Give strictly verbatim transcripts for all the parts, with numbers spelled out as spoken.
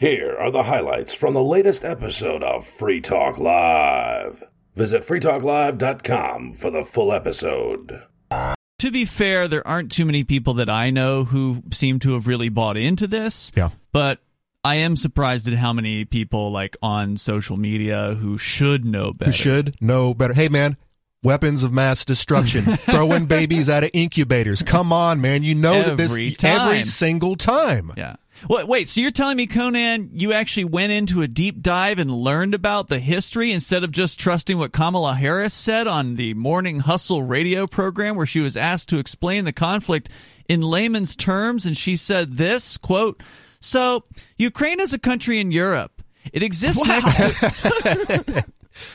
Here are the highlights from the latest episode of Free Talk Live. Visit free talk live dot com for the full episode. To be fair, there aren't too many people that I know who seem to have really bought into this. Yeah. But I am surprised at how many people like on social media who should know better. Who should know better. Hey, man. Weapons of mass destruction, throwing babies out of incubators. Come on, man. You know every that this time. every single time. Yeah. Well, wait, so you're telling me, Conan, you actually went into a deep dive and learned about the history instead of just trusting what Kamala Harris said on the Morning Hustle radio program where she was asked to explain the conflict in layman's terms, and she said this, quote, "So, Ukraine is a country in Europe. It exists wow. next to...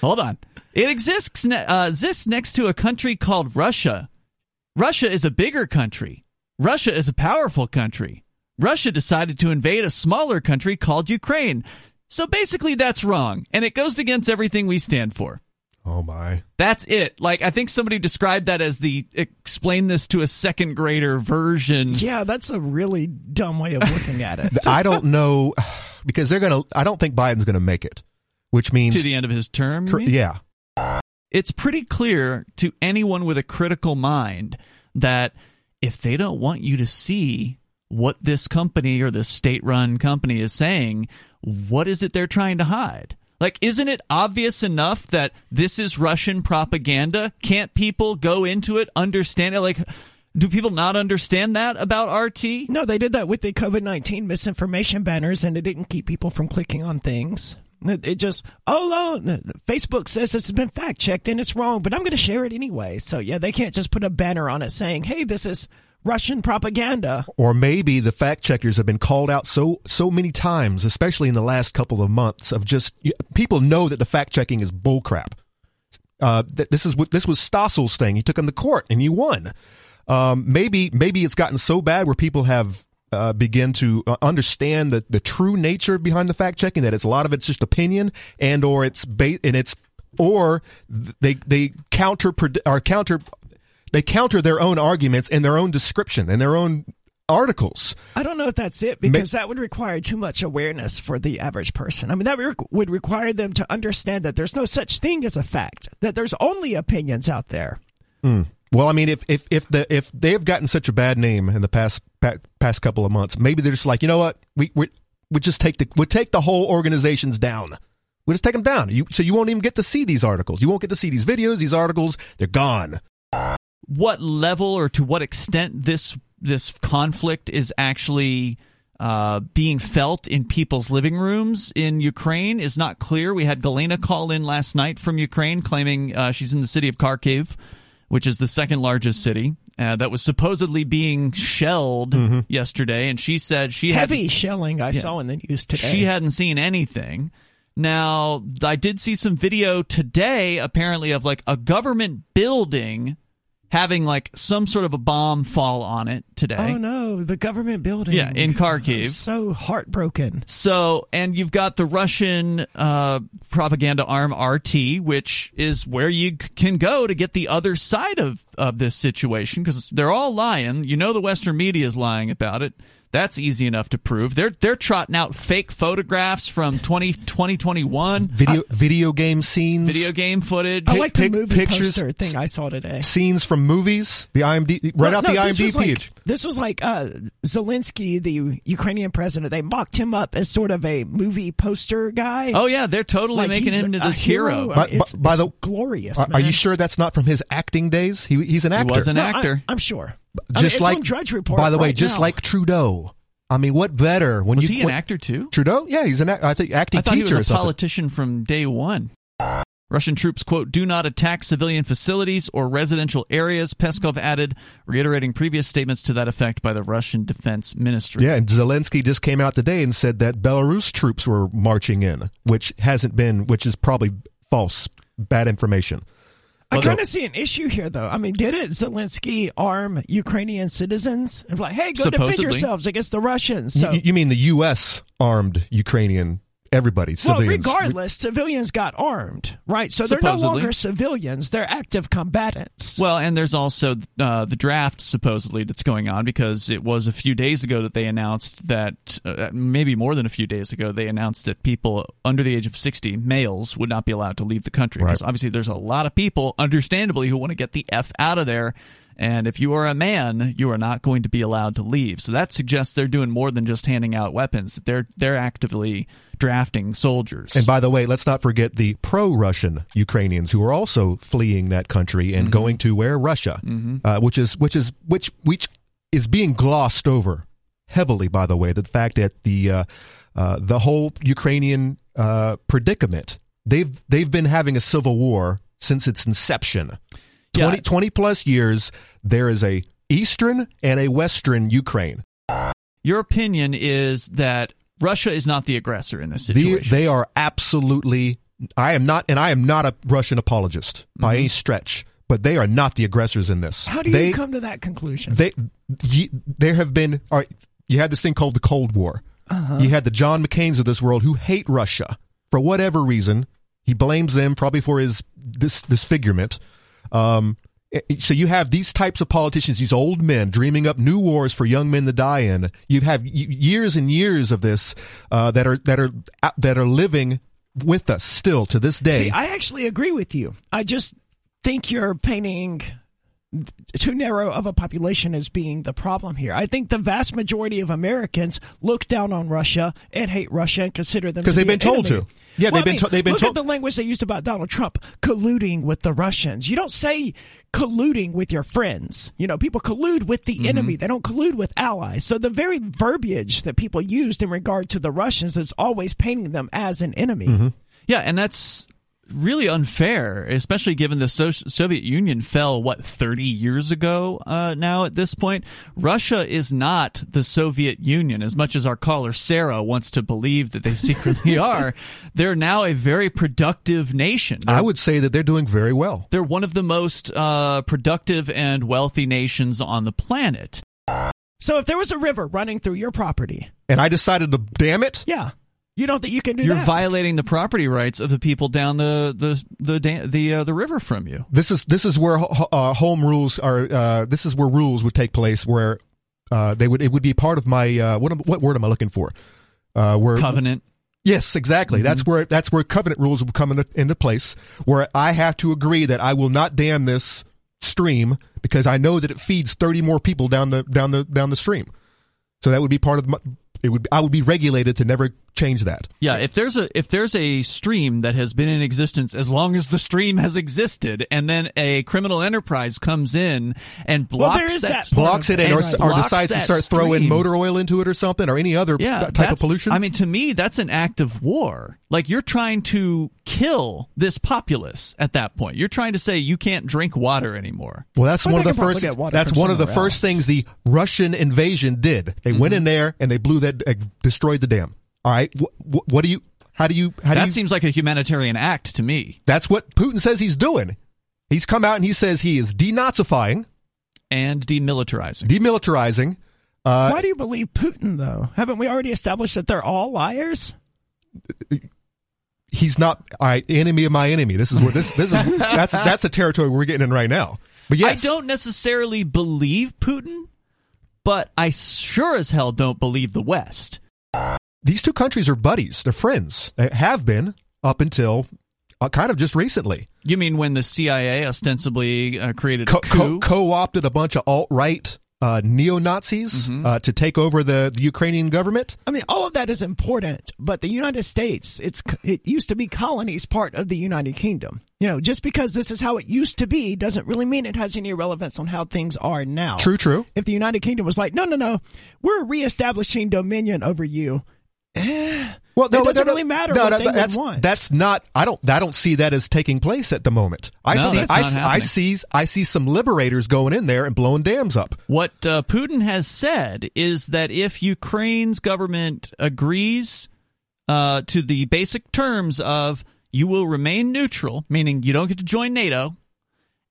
Hold on. It exists, ne- uh, exists next to a country called Russia. Russia is a bigger country. Russia is a powerful country. Russia decided to invade a smaller country called Ukraine. So basically that's wrong, and it goes against everything we stand for." Oh, my. That's it. Like, I think somebody described that as the explain this to a second grader version. Yeah, that's a really dumb way of looking at it. I don't know, because they're going to, I don't think Biden's going to make it, which means... To the end of his term? Cr- yeah. It's pretty clear to anyone with a critical mind that if they don't want you to see what this company or this state-run company is saying, what is it they're trying to hide? Like, isn't it obvious enough that this is Russian propaganda? Can't people go into it, understand it? Like, do people not understand that about R T? No, they did that with the covid nineteen misinformation banners, and it didn't keep people from clicking on things. It just, oh, no, Facebook says it's been fact-checked and it's wrong, but I'm going to share it anyway. So, yeah, they can't just put a banner on it saying, hey, this is Russian propaganda. Or maybe the fact-checkers have been called out so so many times, especially in the last couple of months, of just people know that the fact-checking is bullcrap. Uh, this is this was Stossel's thing. He took him to court and he won. Um, maybe maybe it's gotten so bad where people have... Uh, begin to understand the, the true nature behind the fact checking, that it's a lot of it's just opinion and or it's ba- and it's or they they counter or counter they counter their own arguments in their own description and their own articles. I don't know if that's it, because Ma- that would require too much awareness for the average person. I mean, that re- would require them to understand that there's no such thing as a fact, that there's only opinions out there. Mm. Well, I mean, if if if the if they've gotten such a bad name in the past past couple of months, maybe they're just like, you know what, we we we just take the we take the whole organizations down. We just take them down. You so you won't even get to see these articles. You won't get to see these videos. These articles, they're gone. What level or to what extent this this conflict is actually uh, being felt in people's living rooms in Ukraine is not clear. We had Galina call in last night from Ukraine, claiming uh, she's in the city of Kharkiv, which is the second largest city, uh, that was supposedly being shelled mm-hmm. yesterday. And she said she had... Heavy shelling I yeah, saw in the news today. She hadn't seen anything. Now, I did see some video today, apparently, of like a government building having like some sort of a bomb fall on it today. Oh, no, the government building. Yeah, in Kharkiv. I'm so heartbroken. So, and you've got the Russian uh, propaganda arm R T, which is where you can go to get the other side of, of this situation, because they're all lying. You know the Western media is lying about it. That's easy enough to prove. They're they're trotting out fake photographs from twenty twenty-one. Video, uh, video game scenes. Video game footage. I like pic, the movie pictures, poster thing I saw today. Scenes from movies. The I M D B, right no, out no, the I M D B page. Like, this was like uh, Zelensky, the Ukrainian president. They mocked him up as sort of a movie poster guy. Oh, yeah. They're totally like making him into this hero. hero. By, it's, by it's the, glorious, are, man. Are you sure that's not from his acting days? He He's an actor. He was an no, actor. I, I'm sure. Just I mean, like Drudge Report. By the way, right just now. Like Trudeau. I mean, what better? When was you, he an when, actor too? Trudeau, yeah, he's an I think acting I thought teacher. He was a or politician from day one. Russian troops, quote, do not attack civilian facilities or residential areas, Peskov added, reiterating previous statements to that effect by the Russian Defense Ministry. Yeah, and Zelensky just came out today and said that Belarus troops were marching in, which hasn't been, which is probably false, bad information. I kind of see an issue here, though. I mean, didn't Zelensky arm Ukrainian citizens? And like, hey, go Supposedly. defend yourselves against the Russians. So. You, you mean the U S armed Ukrainian Everybody, civilians. Well, regardless, Re- civilians got armed, right? So supposedly. They're no longer civilians; they're active combatants. Well, and there's also uh, the draft supposedly that's going on, because it was a few days ago that they announced that, uh, maybe more than a few days ago, they announced that people under the age of sixty, males, would not be allowed to leave the country. Right. Because obviously, there's a lot of people, understandably, who want to get the F out of there. And if you are a man, you are not going to be allowed to leave. So that suggests they're doing more than just handing out weapons, that they're they're actively drafting soldiers. And by the way, let's not forget the pro-Russian Ukrainians who are also fleeing that country and mm-hmm. going to where? Russia, mm-hmm. uh, which is which is which which is being glossed over heavily, by the way, the fact that the uh, uh, the whole Ukrainian uh, predicament, they've they've been having a civil war since its inception. twenty, yeah. twenty plus years, there is a Eastern and a Western Ukraine. Your opinion is that Russia is not the aggressor in this situation. The, they are absolutely, I am not, and I am not a Russian apologist by mm-hmm. any stretch, but they are not the aggressors in this. How do you they, come to that conclusion? They, you, there have been, all right, you had this thing called the Cold War. Uh-huh. You had the John McCains of this world who hate Russia for whatever reason. He blames them probably for his dis, disfigurement. Um, so you have these types of politicians, these old men dreaming up new wars for young men to die in. You have years and years of this uh, that are that are that are living with us still to this day. See, I actually agree with you. I just think you're painting too narrow of a population as being the problem here. I think the vast majority of Americans look down on Russia and hate Russia and consider them because they've been told to. Yeah, well, they've I mean, been. To- they've been. Look to- at the language they used about Donald Trump colluding with the Russians. You don't say colluding with your friends. You know, people collude with the mm-hmm. enemy. They don't collude with allies. So the very verbiage that people used in regard to the Russians is always painting them as an enemy. Mm-hmm. Yeah, and that's really unfair, especially given the so- Soviet Union fell, what, thirty years ago uh, now at this point? Russia is not the Soviet Union, as much as our caller Sarah wants to believe that they secretly are. They're now a very productive nation. They're, I would say that they're doing very well. They're one of the most uh, productive and wealthy nations on the planet. So if there was a river running through your property... And I decided to dam it? Yeah. You don't think you can do You're that? You're violating the property rights of the people down the the the the, uh, the river from you. This is this is where uh, home rules are. Uh, this is where rules would take place. Where uh, they would it would be part of my uh, what am, what word am I looking for? Uh, where covenant. Yes, exactly. Mm-hmm. That's where that's where covenant rules would come into, into place. Where I have to agree that I will not dam this stream because I know that it feeds thirty more people down the down the down the stream. So that would be part of my. It would I would be regulated to never change that. Yeah, if there's a if there's a stream that has been in existence as long as the stream has existed, and then a criminal enterprise comes in and blocks well, that, that blocks it, it and right. or, or decides to start stream. throwing motor oil into it or something or any other yeah, type of pollution. I mean, to me, that's an act of war. Like, you're trying to kill this populace at that point. You're trying to say you can't drink water anymore. Well, that's well, one of the first. That's one of the else. first things the Russian invasion did. They mm-hmm. went in there and they blew that, uh, destroyed the dam. All right. What, what do you? How do you? How do that you, seems like a humanitarian act to me. That's what Putin says he's doing. He's come out and he says he is denazifying and demilitarizing. Demilitarizing. Uh, Why do you believe Putin though? Haven't we already established that they're all liars? He's not all right, enemy of my enemy. This is where this this is that's that's the territory we're getting in right now. But yes, I don't necessarily believe Putin, but I sure as hell don't believe the West. These two countries are buddies. They're friends. They have been up until uh, kind of just recently. You mean when the C I A ostensibly uh, created co- a coup? Co- co-opted a bunch of alt-right uh, neo-Nazis mm-hmm. uh, to take over the, the Ukrainian government? I mean, all of that is important, but the United States, it's it used to be colonies part of the United Kingdom. You know, just because this is how it used to be doesn't really mean it has any relevance on how things are now. True, true. If the United Kingdom was like, no, no, no, we're reestablishing dominion over you. Well, no, it doesn't no, no, really matter no, what no, they that's, want. That's not. I don't. I don't see that as taking place at the moment. I no, see. That's I, not I, I see. I see some liberators going in there and blowing dams up. What uh, Putin has said is that if Ukraine's government agrees uh, to the basic terms of you will remain neutral, meaning you don't get to join NATO,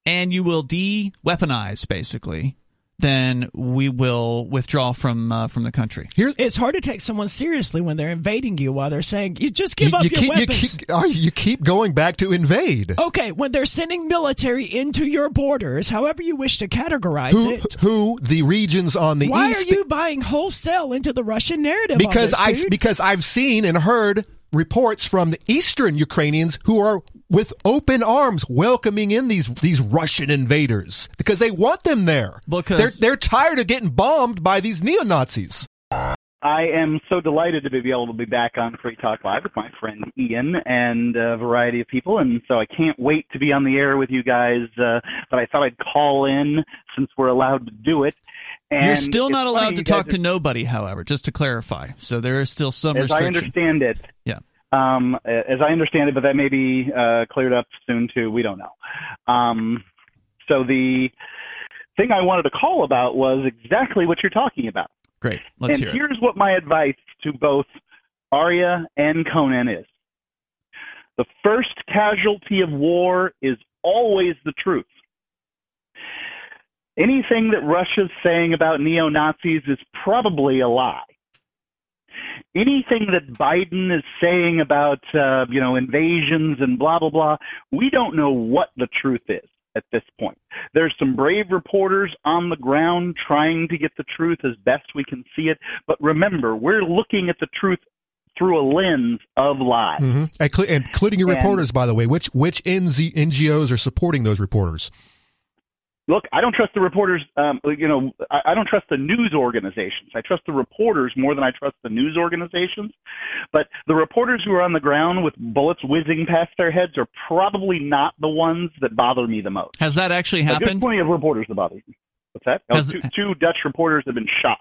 and you will de-weaponize, basically. then we will withdraw from uh, from the country. Here's, it's hard to take someone seriously when they're invading you while they're saying, you just give you, up you your keep, weapons. You keep, oh, you keep going back to invade. Okay, when they're sending military into your borders, however you wish to categorize who, it. Who the regions on the why east... Why are you buying wholesale into the Russian narrative because on this, I, because I've seen and heard reports from the eastern Ukrainians who are with open arms welcoming in these these Russian invaders because they want them there. Because they're, they're tired of getting bombed by these neo-Nazis. I am so delighted to be able to be back on Free Talk Live with my friend Ian and a variety of people, and so I can't wait to be on the air with you guys, uh, but I thought I'd call in since we're allowed to do it. And you're still not allowed to talk are, to nobody, however, just to clarify. So there is still some as restriction. As I understand it. Yeah. Um, as I understand it, but that may be uh, cleared up soon, too. We don't know. Um, so the thing I wanted to call about was exactly what you're talking about. Great. Let's and hear it. And here's what my advice to both Arya and Conan is. The first casualty of war is always the truth. Anything that Russia's saying about neo-Nazis is probably a lie. Anything that Biden is saying about, uh, you know, invasions and blah, blah, blah, we don't know what the truth is at this point. There's some brave reporters on the ground trying to get the truth as best we can see it. But remember, we're looking at the truth through a lens of lies. Mm-hmm. Including your and, reporters, by the way. Which, which N G Os are supporting those reporters? Look, I don't trust the reporters, um, you know, I, I don't trust the news organizations. I trust the reporters more than I trust the news organizations. But the reporters who are on the ground with bullets whizzing past their heads are probably not the ones that bother me the most. Has that actually happened? There's plenty of reporters that bother me. What's that? No, two, two Dutch reporters have been shot.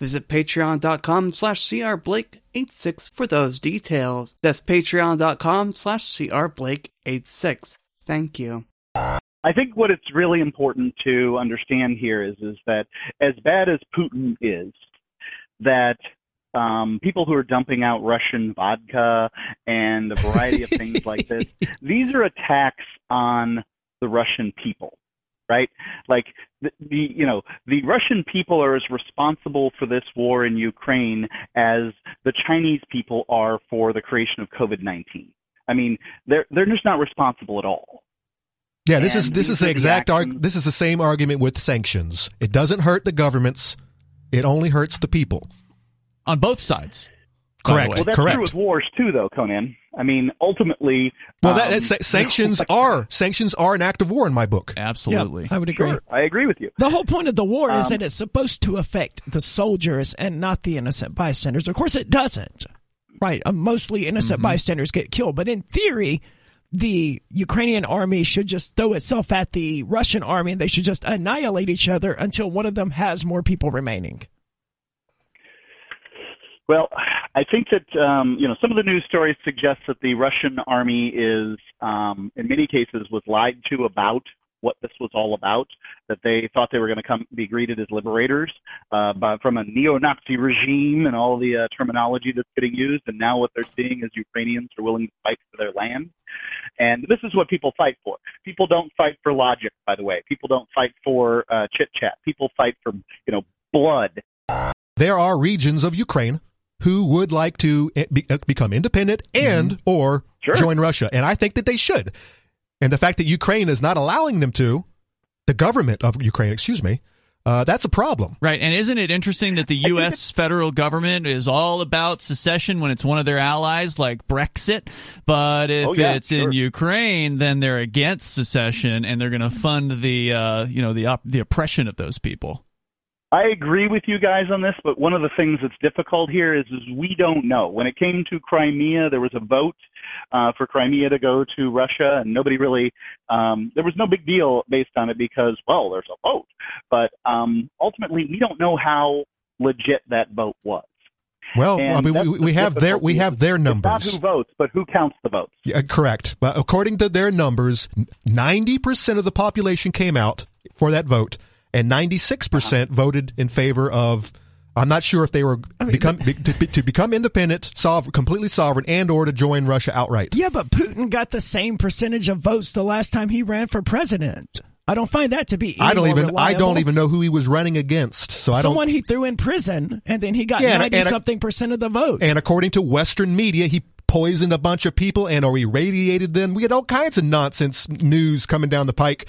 visit patreon.com slash crblake86 for those details. That's patreon.com slash crblake86. Thank you. I think what it's really important to understand here is, is that as bad as Putin is, that um, people who are dumping out Russian vodka and a variety of things like this, these are attacks on the Russian people. Right? Like, the, the you know, the Russian people are as responsible for this war in Ukraine as the Chinese people are for the creation of COVID nineteen. I mean, they're they're just not responsible at all. Yeah, this and is this is the exact arg- this is the same argument with sanctions. It doesn't hurt the governments; it only hurts the people on both sides. Correct. Well, that's Correct. True with wars too, though, Conan. I mean, ultimately, well, that, um, sanctions you know, like, are sanctions are an act of war in my book. Absolutely, yeah, I would agree. Sure, I agree with you. The whole point of the war um, is that it's supposed to affect the soldiers and not the innocent bystanders. Of course, it doesn't. Right? Uh, mostly innocent mm-hmm. bystanders get killed, but in theory, the Ukrainian army should just throw itself at the Russian army, and they should just annihilate each other until one of them has more people remaining. Well, I think that, um, you know, some of the news stories suggest that the Russian army is, um, in many cases, was lied to about what this was all about, that they thought they were going to come be greeted as liberators uh, by, from a neo-Nazi regime and all the uh, terminology that's getting used. And now what they're seeing is Ukrainians are willing to fight for their land. And this is what people fight for. People don't fight for logic, by the way. People don't fight for uh, chit-chat. People fight for, you know, blood. There are regions of Ukraine who would like to be, become independent and mm-hmm. or sure. join Russia. And I think that they should. And the fact that Ukraine is not allowing them to, the government of Ukraine, excuse me, uh, that's a problem. Right. And isn't it interesting that the U S federal government is all about secession when it's one of their allies, like Brexit? But if oh, yeah, it's sure. in Ukraine, then they're against secession and they're going to fund the, uh, you know, the op- the oppression of those people. I agree with you guys on this, but one of the things that's difficult here is, is we don't know. When it came to Crimea, there was a vote uh, for Crimea to go to Russia, and nobody really um, – there was no big deal based on it because, well, there's a vote. But um, ultimately, we don't know how legit that vote was. Well, and I mean, we, we have their we have their numbers. It's not who votes, but who counts the votes. Yeah, correct. But according to their numbers, ninety percent of the population came out for that vote, and ninety-six percent uh-huh. voted in favor of. I'm not sure if they were I mean, become but, to, to become independent, solve, completely sovereign, and or to join Russia outright. Yeah, but Putin got the same percentage of votes the last time he ran for president. I don't find that to be any I don't even reliable. I don't even know who he was running against. So I Someone don't, he threw in prison, and then he got yeah, ninety-something percent of the vote. And according to Western media, he poisoned a bunch of people and or irradiated them. We had all kinds of nonsense news coming down the pike.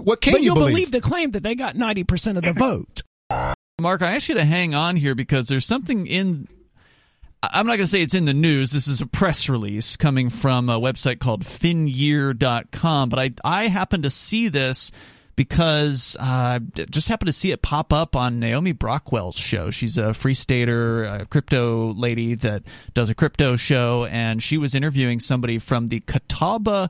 What can but you believe? But you'll believe the claim that they got ninety percent of the vote. Mark, I ask you to hang on here because there's something in... I'm not going to say it's in the news. This is a press release coming from a website called finyear dot com. But I I happened to see this because I uh, just happened to see it pop up on Naomi Brockwell's show. She's a free stater, a crypto lady that does a crypto show. And she was interviewing somebody from the Catawba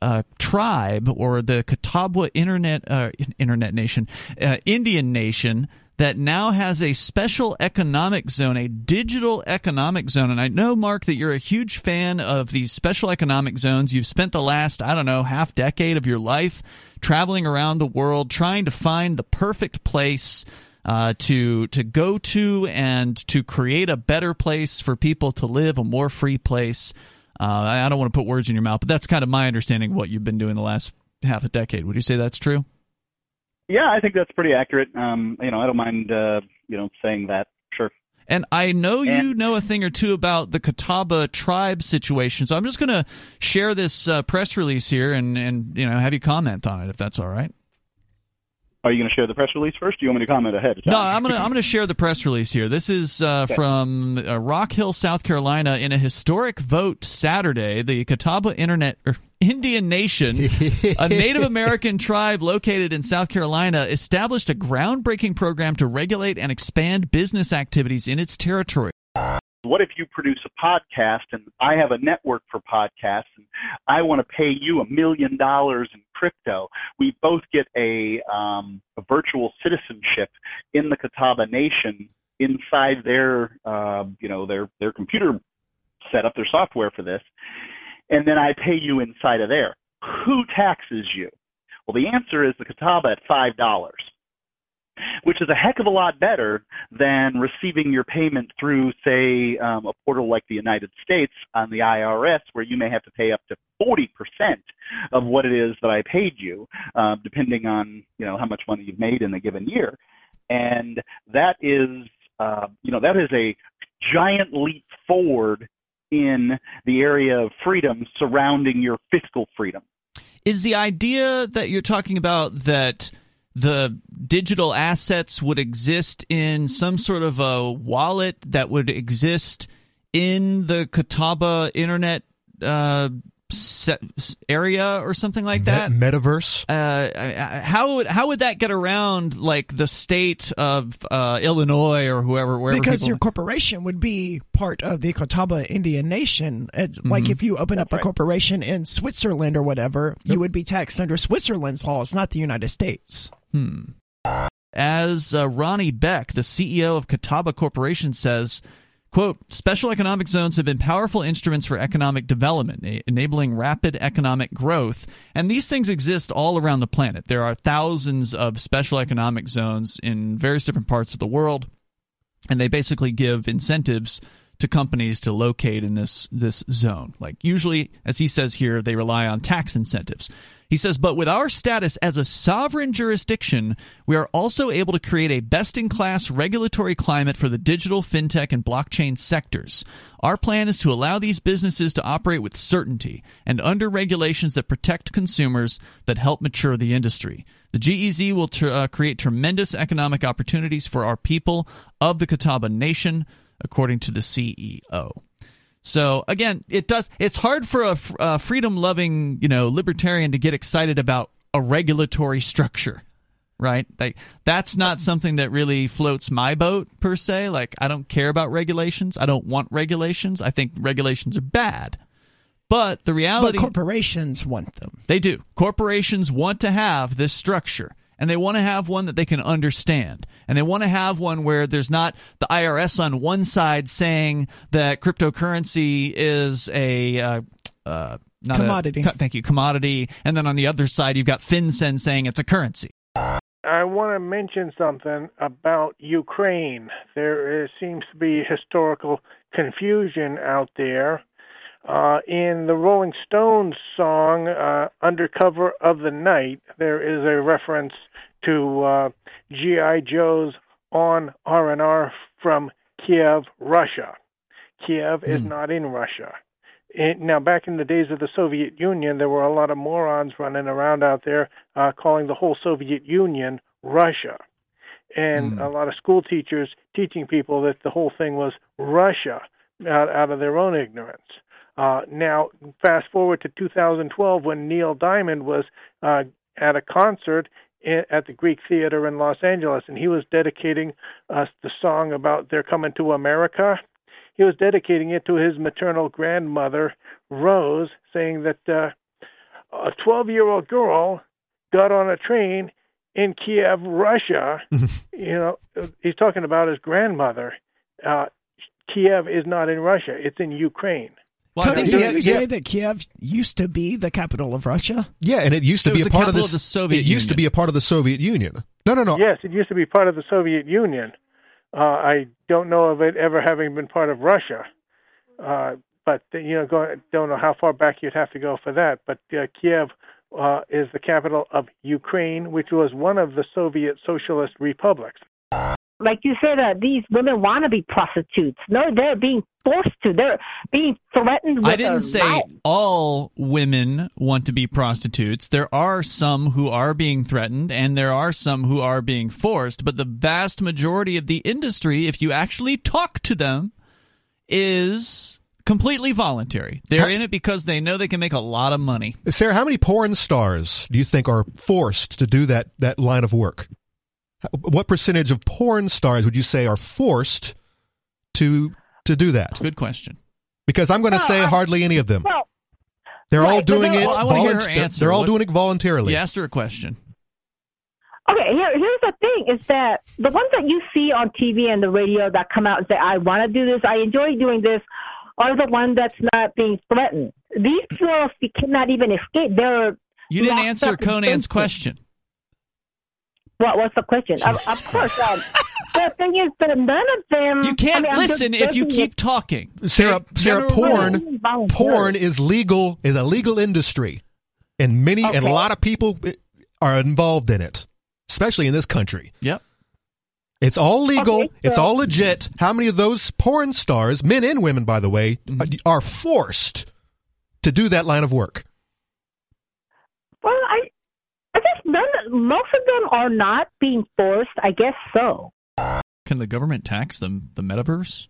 uh, tribe or the Catawba Internet, uh, Internet Nation, uh, Indian Nation, that now has a special economic zone, a digital economic zone. And I know, Mark, that you're a huge fan of these special economic zones. You've spent the last, I don't know, half decade of your life traveling around the world trying to find the perfect place uh, to to go to and to create a better place for people to live, a more free place. Uh, I don't want to put words in your mouth, but that's kind of my understanding of what you've been doing the last half a decade. Would you say that's true? Yeah, I think that's pretty accurate. Um, you know, I don't mind, uh, you know, saying that. Sure. And I know and, you know a thing or two about the Catawba tribe situation, so I'm just going to share this uh, press release here and, and, you know, have you comment on it, if that's all right. Are you going to share the press release first? Do you want me to comment ahead of time? No, I'm going to I'm going to share the press release here. This is uh, okay. from uh, Rock Hill, South Carolina. In a historic vote Saturday, the Catawba Internet er, Indian Nation, a Native American tribe located in South Carolina, established a groundbreaking program to regulate and expand business activities in its territory. What if you produce a podcast and I have a network for podcasts and I want to pay you a million dollars in crypto? We both get a, um, a virtual citizenship in the Catawba Nation inside their, uh, you know, their, their computer setup, their software for this. And then I pay you inside of there. Who taxes you? Well, the answer is the Catawba at five dollars. Which is a heck of a lot better than receiving your payment through, say, um, a portal like the United States on the I R S, where you may have to pay up to forty percent of what it is that I paid you, uh, depending on, you know, how much money you've made in a given year. And that is, uh, you know, that is a giant leap forward in the area of freedom surrounding your fiscal freedom. Is the idea that you're talking about that the digital assets would exist in some sort of a wallet that would exist in the Catawba internet uh, area or something like that? Metaverse. Uh, how would how would that get around like the state of uh, Illinois or whoever? Wherever because people... your corporation would be part of the Catawba Indian Nation. It's mm-hmm. Like if you open That's up right. a corporation in Switzerland or whatever, yep. you would be taxed under Switzerland's laws, not the United States. Hmm. As uh, Ronnie Beck, the C E O of Catawba Corporation, says, quote, special economic zones have been powerful instruments for economic development, e- enabling rapid economic growth. And these things exist all around the planet. There are thousands of special economic zones in various different parts of the world, and they basically give incentives to companies to locate in this this zone. Like usually, as he says here, they rely on tax incentives. He says, but with our status as a sovereign jurisdiction, we are also able to create a best-in-class regulatory climate for the digital, fintech, and blockchain sectors. Our plan is to allow these businesses to operate with certainty and under regulations that protect consumers that help mature the industry. The G E Z will tr- uh, create tremendous economic opportunities for our people of the Catawba Nation, according to the C E O. So again, it does. It's hard for a, a freedom-loving, you know, libertarian to get excited about a regulatory structure, right? Like that's not something that really floats my boat per se. Like I don't care about regulations. I don't want regulations. I think regulations are bad. But the reality, but corporations want them. They do. Corporations want to have this structure, and they want to have one that they can understand, and they want to have one where there's not the I R S on one side saying that cryptocurrency is a uh, uh, not commodity. A, thank you, commodity, and then on the other side you've got FinCEN saying it's a currency. I want to mention something about Ukraine. There is, seems to be historical confusion out there. Uh, in the Rolling Stones song, uh, Undercover of the Night, there is a reference to uh, G I. Joe's on R and R from Kiev, Russia. Kiev mm. is not in Russia. It, now, back in the days of the Soviet Union, there were a lot of morons running around out there uh, calling the whole Soviet Union Russia. And mm. a lot of school teachers teaching people that the whole thing was Russia out, out of their own ignorance. Uh, now, fast forward to two thousand twelve when Neil Diamond was uh, at a concert in, at the Greek Theater in Los Angeles, and he was dedicating us the song about They're Coming to America. He was dedicating it to his maternal grandmother, Rose, saying that uh, a twelve-year-old girl got on a train in Kiev, Russia. You know, he's talking about his grandmother. Uh, Kiev is not in Russia. It's in Ukraine. Well, I think you, you say yeah. that Kiev used to be the capital of Russia? Yeah, and it used to it be a part of, this, of the Soviet It Union. used to be a part of the Soviet Union. No, no, no. Yes, it used to be part of the Soviet Union. Uh, I don't know of it ever having been part of Russia, uh, but you know, go, don't know how far back you'd have to go for that. But uh, Kiev uh, is the capital of Ukraine, which was one of the Soviet Socialist Republics. Like you said, uh, these women want to be prostitutes. No, they're being forced to. They're being threatened with I didn't say life. All women want to be prostitutes. There are some who are being threatened, and there are some who are being forced. But the vast majority of the industry, if you actually talk to them, is completely voluntary. They're how, in it because they know they can make a lot of money. Sarah, how many porn stars do you think are forced to do that, that line of work? What percentage of porn stars would you say are forced to to do that? Good question. Because I'm going to no, say I, hardly any of them. Well, they're right, all doing they're, it. Well, volunt- they're, they're all what, doing it voluntarily. You asked her a question. Okay, here, here's the thing: is that the ones that you see on T V and the radio that come out and say, "I want to do this, I enjoy doing this," are the ones that's not being threatened. These girls cannot even escape. They're you didn't answer Conan's question. What was the question? Of, of course. Um, the thing is that none of them. You can't I mean, listen if you keep it. talking. Sarah, Sarah, porn, porn is legal, is a legal industry, and many okay. and a lot of people are involved in it, especially in this country. Yep, it's all legal. Okay, so, it's all legit. How many of those porn stars, men and women, by the way, mm-hmm. are forced to do that line of work? Well, I. None, most of them are not being forced, I guess so. Can the government tax them, the metaverse?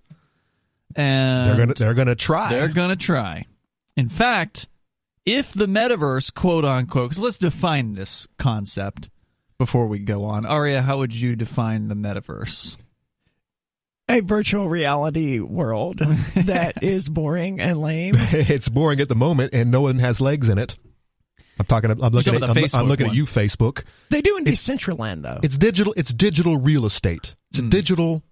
And they're gonna, they're gonna try. They're gonna try. In fact, if the metaverse, quote unquote, because let's define this concept before we go on. Aria, how would you define the metaverse? A virtual reality world that is boring and lame. It's boring at the moment, and no one has legs in it. I'm talking. I'm looking. At, I'm, I'm looking at you, Facebook. They do in Decentraland, though. It's digital. It's digital real estate. It's mm. a digital.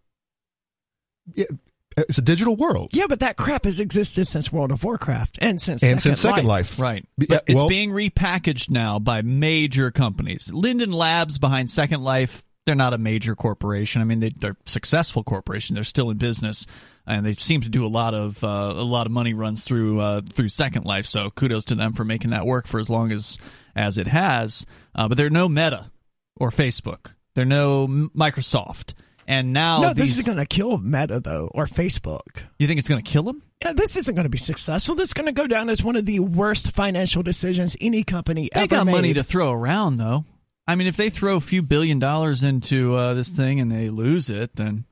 It's a digital world. Yeah, but that crap has existed since World of Warcraft and since and Second since Second Life, Life. right? But yeah, it's well, being repackaged now by major companies. Linden Labs behind Second Life. They're not a major corporation. I mean, they, they're a successful corporation. They're still in business, and they seem to do a lot of uh, a lot of money runs through uh, through Second Life. So kudos to them for making that work for as long as as it has. Uh, but they're no Meta or Facebook. They're no Microsoft. And now no, these, this is going to kill Meta though, or Facebook. You think it's going to kill them? Yeah, this isn't going to be successful. This is going to go down as one of the worst financial decisions any company they ever made. They got money to throw around though. I mean, if they throw a few billion dollars into uh, this thing and they lose it, then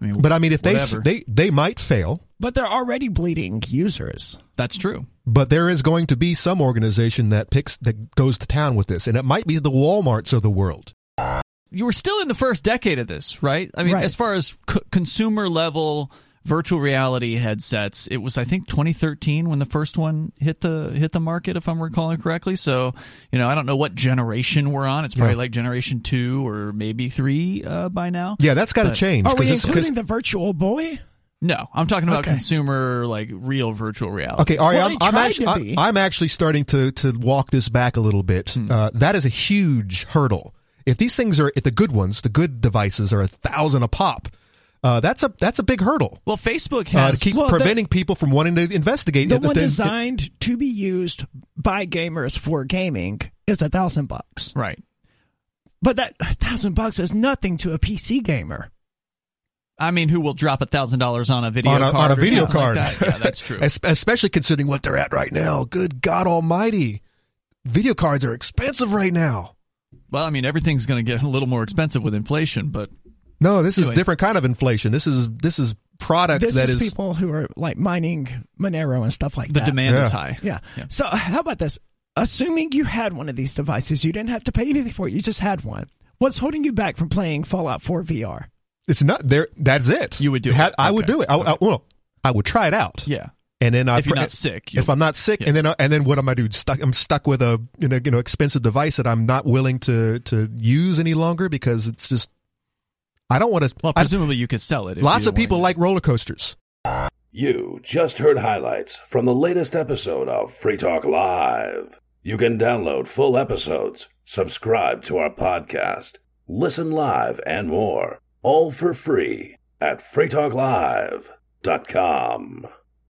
I mean, but I mean, if whatever. they they they might fail, but they're already bleeding users. That's true. But there is going to be some organization that picks that goes to town with this, and it might be the Walmarts of the world. You were still in the first decade of this, right? I mean, right. as far as co- consumer level virtual reality headsets. It was, I think, twenty thirteen when the first one hit the hit the market, if I'm recalling correctly. So, you know, I don't know what generation we're on. It's probably yeah. like generation two or maybe three uh, by now. Yeah, that's got to change. Are we including the virtual boy? No, I'm talking about okay. consumer, like real virtual reality. Okay, Ari, well, I'm, I'm, actually, I'm, I'm actually starting to to walk this back a little bit. Hmm. Uh, that is a huge hurdle. If these things are, if the good ones, the good devices are a thousand a pop, uh, that's a that's a big hurdle. Well, Facebook has uh, to keep well, preventing the, people from wanting to investigate. The it, one it, designed it, to be used by gamers for gaming is a thousand bucks, right? But that a thousand bucks is nothing to a P C gamer. I mean, who will drop a thousand dollars on a video on a, card? On a video card. Like that. Yeah, that's true. Especially considering what they're at right now. Good God almighty. Video cards are expensive right now. Well, I mean, everything's going to get a little more expensive with inflation, but... No, this anyway. is a different kind of inflation. This is this is product this that is... This is people who are, like, mining Monero and stuff like the that. The demand yeah. is high. Yeah. yeah. So how about this? Assuming you had one of these devices, you didn't have to pay anything for it. You just had one. What's holding you back from playing Fallout four V R? It's not there. That's it. You would do it. I, I okay. would do it. I, okay. I, well, I would try it out. Yeah. And then I, if you're not sick, you if would. I'm not sick, yeah. and then and then what am I do? Stuck, I'm stuck with a you know you know expensive device that I'm not willing to to use any longer because it's just I don't want to. Well, presumably I, you could sell it. Lots of people like roller coasters. You just heard highlights from the latest episode of Free Talk Live. You can download full episodes, subscribe to our podcast, listen live, and more. All for free at free talk live dot com.